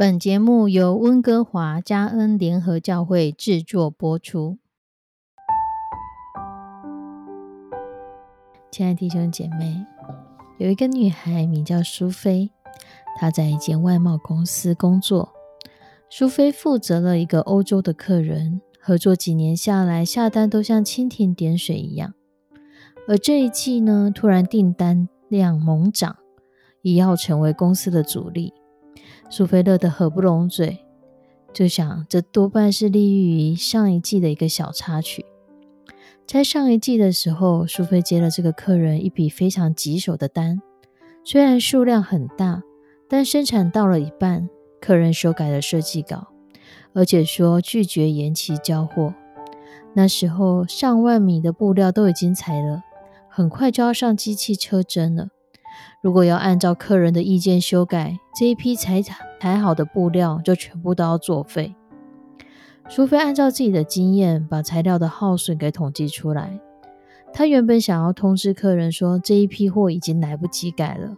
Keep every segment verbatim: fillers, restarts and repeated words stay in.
本节目由温哥华加恩联合教会制作播出。亲爱的弟兄姐妹，有一个女孩名叫苏菲，她在一间外贸公司工作。苏菲负责了一个欧洲的客人，合作几年下来，下单都像蜻蜓点水一样。而这一季呢，突然订单量猛涨，也要成为公司的主力。苏菲乐得合不拢嘴，就想这多半是利于上一季的一个小插曲。在上一季的时候，苏菲接了这个客人一笔非常棘手的单，虽然数量很大，但生产到了一半，客人修改了设计稿，而且说拒绝延期交货。那时候上万米的布料都已经裁了，很快就要上机器车针了。如果要按照客人的意见修改，这一批裁裁好的布料就全部都要作废。苏菲按照自己的经验，把材料的耗损给统计出来。她原本想要通知客人说这一批货已经来不及改了，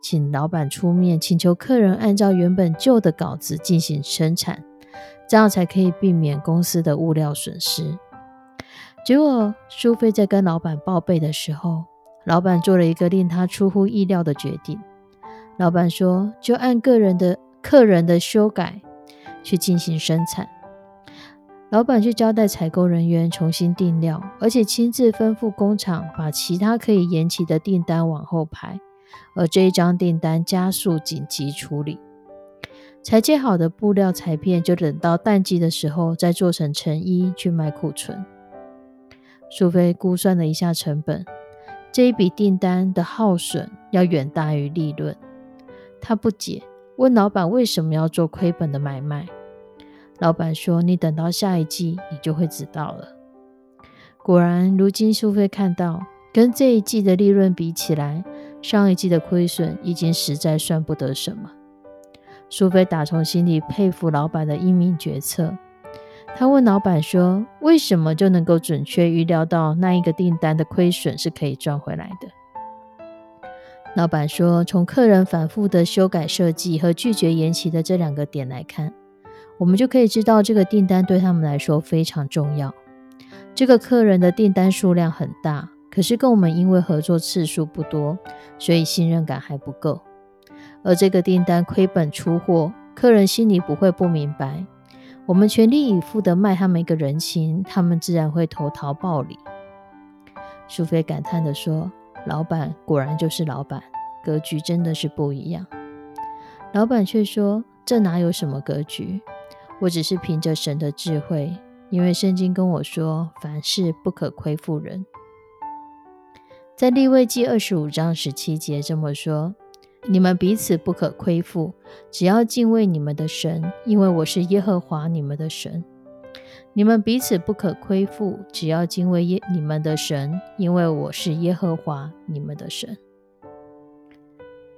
请老板出面请求客人按照原本旧的稿子进行生产，这样才可以避免公司的物料损失。结果苏菲在跟老板报备的时候，老板做了一个令他出乎意料的决定。老板说，就按个人的客人的修改去进行生产。老板去交代采购人员重新订料，而且亲自吩咐工厂把其他可以延期的订单往后排，而这一张订单加速紧急处理。裁切好的布料裁片就等到淡季的时候再做成成衣去卖库存。苏菲估算了一下成本，这一笔订单的耗损要远大于利润。他不解，问老板为什么要做亏本的买卖。老板说，你等到下一季你就会知道了。果然，如今苏菲看到，跟这一季的利润比起来，上一季的亏损已经实在算不得什么。苏菲打从心里佩服老板的英明决策。他问老板说，为什么就能够准确预料到那一个订单的亏损是可以赚回来的？老板说，从客人反复的修改设计和拒绝延期的这两个点来看，我们就可以知道这个订单对他们来说非常重要。这个客人的订单数量很大，可是跟我们因为合作次数不多，所以信任感还不够。而这个订单亏本出货，客人心里不会不明白，我们全力以赴的卖他们一个人情，他们自然会投桃报李。苏菲感叹地说，老板果然就是老板，格局真的是不一样。老板却说，这哪有什么格局，我只是凭着神的智慧，因为圣经跟我说，凡事不可亏负人。在利未记二十五章十七节这么说，你们彼此不可亏负，只要敬畏你们的神，因为我是耶和华你们的神。你们彼此不可亏负，只要敬畏耶你们的神，因为我是耶和华你们的神。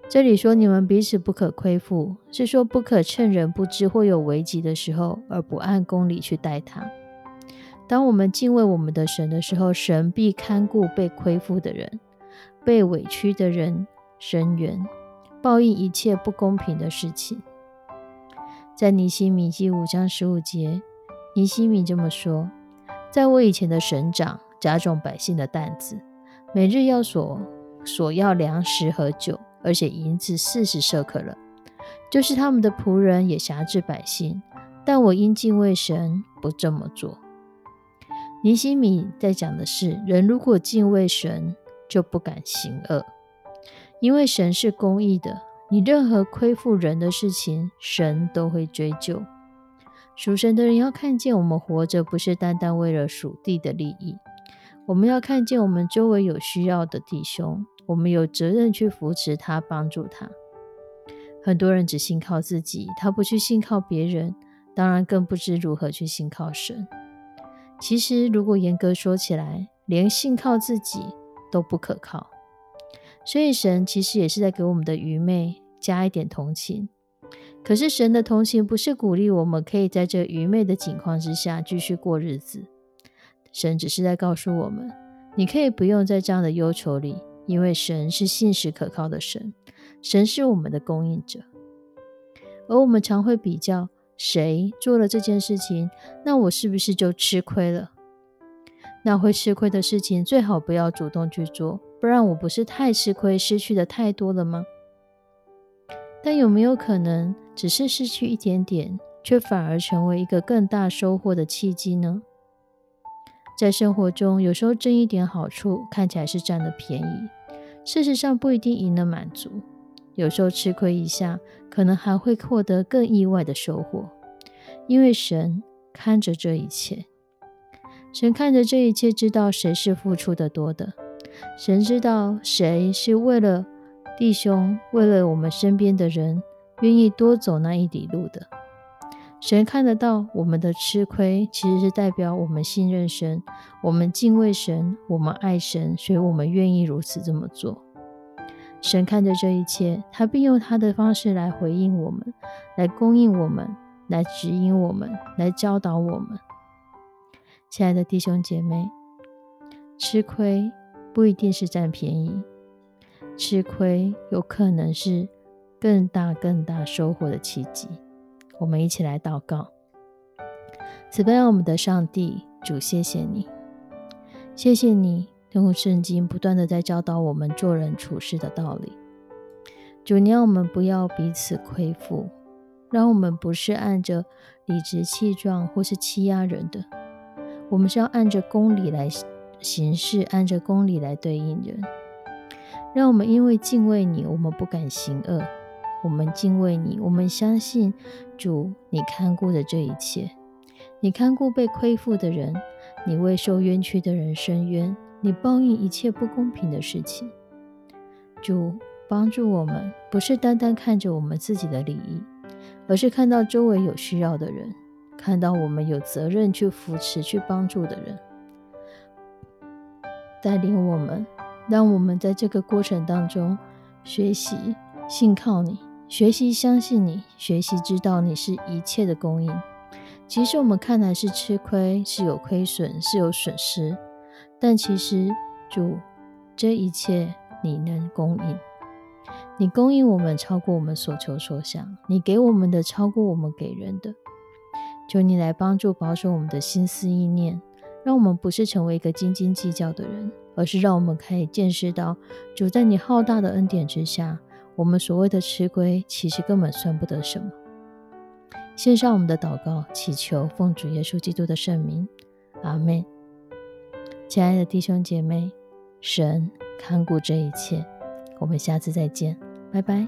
这里说你们彼此不可亏负，是说不可趁人不知或有危急的时候而不按公理去待他。当我们敬畏我们的神的时候，神必看顾被亏负的人，被委屈的人，伸冤报应一切不公平的事情。在尼希米记五章十五节，尼希米这么说，在我以前的省长加重百姓的担子，每日要索索要粮食和酒，而且银子四十舍客勒，就是他们的仆人也辖制百姓，但我因敬畏神不这么做。尼希米在讲的是，人如果敬畏神就不敢行恶，因为神是公义的，你任何亏负人的事情，神都会追究。属神的人要看见，我们活着不是单单为了属地的利益，我们要看见我们周围有需要的弟兄，我们有责任去扶持他，帮助他。很多人只信靠自己，他不去信靠别人，当然更不知如何去信靠神。其实如果严格说起来，连信靠自己都不可靠。所以神其实也是在给我们的愚昧加一点同情，可是神的同情不是鼓励我们可以在这愚昧的境况之下继续过日子，神只是在告诉我们，你可以不用在这样的忧愁里，因为神是信实可靠的神，神是我们的供应者。而我们常会比较谁做了这件事情，那我是不是就吃亏了？那会吃亏的事情最好不要主动去做，不然我不是太吃亏，失去的太多了吗？但有没有可能只是失去一点点，却反而成为一个更大收获的契机呢？在生活中，有时候争一点好处看起来是占了便宜，事实上不一定赢了满足，有时候吃亏一下，可能还会获得更意外的收获。因为神看着这一切，神看着这一切，知道谁是付出的多的，神知道谁是为了弟兄，为了我们身边的人，愿意多走那一里路的。神看得到我们的吃亏，其实是代表我们信任神，我们敬畏神，我们爱神，所以我们愿意如此这么做。神看着这一切，他必用他的方式来回应我们，来供应我们，来指引我们，来教导我们。亲爱的弟兄姐妹，吃亏不一定是占便宜，吃亏有可能是更大更大收获的契机。我们一起来祷告。慈悲我们的上帝，主，谢谢你，谢谢你用圣经不断的在教导我们做人处事的道理。主，你让我们不要彼此亏负，让我们不是按着理直气壮或是欺压人的，我们是要按着公理来行事，按着公理来对应人。让我们因为敬畏你，我们不敢行恶，我们敬畏你，我们相信主，你看顾着这一切，你看顾被亏负的人，你为受冤屈的人伸冤，你报应一切不公平的事情。主，帮助我们不是单单看着我们自己的利益，而是看到周围有需要的人，看到我们有责任去扶持去帮助的人。带领我们，让我们在这个过程当中学习信靠你，学习相信你，学习知道你是一切的供应。即使我们看来是吃亏，是有亏损，是有损失，但其实主，这一切你能供应，你供应我们超过我们所求所想，你给我们的超过我们给人的。求你来帮助保守我们的心思意念，让我们不是成为一个斤斤计较的人，而是让我们可以见识到，主，在你浩大的恩典之下，我们所谓的吃亏其实根本算不得什么。献上我们的祷告祈求，奉主耶稣基督的圣名，阿们。亲爱的弟兄姐妹，神看顾这一切，我们下次再见，拜拜。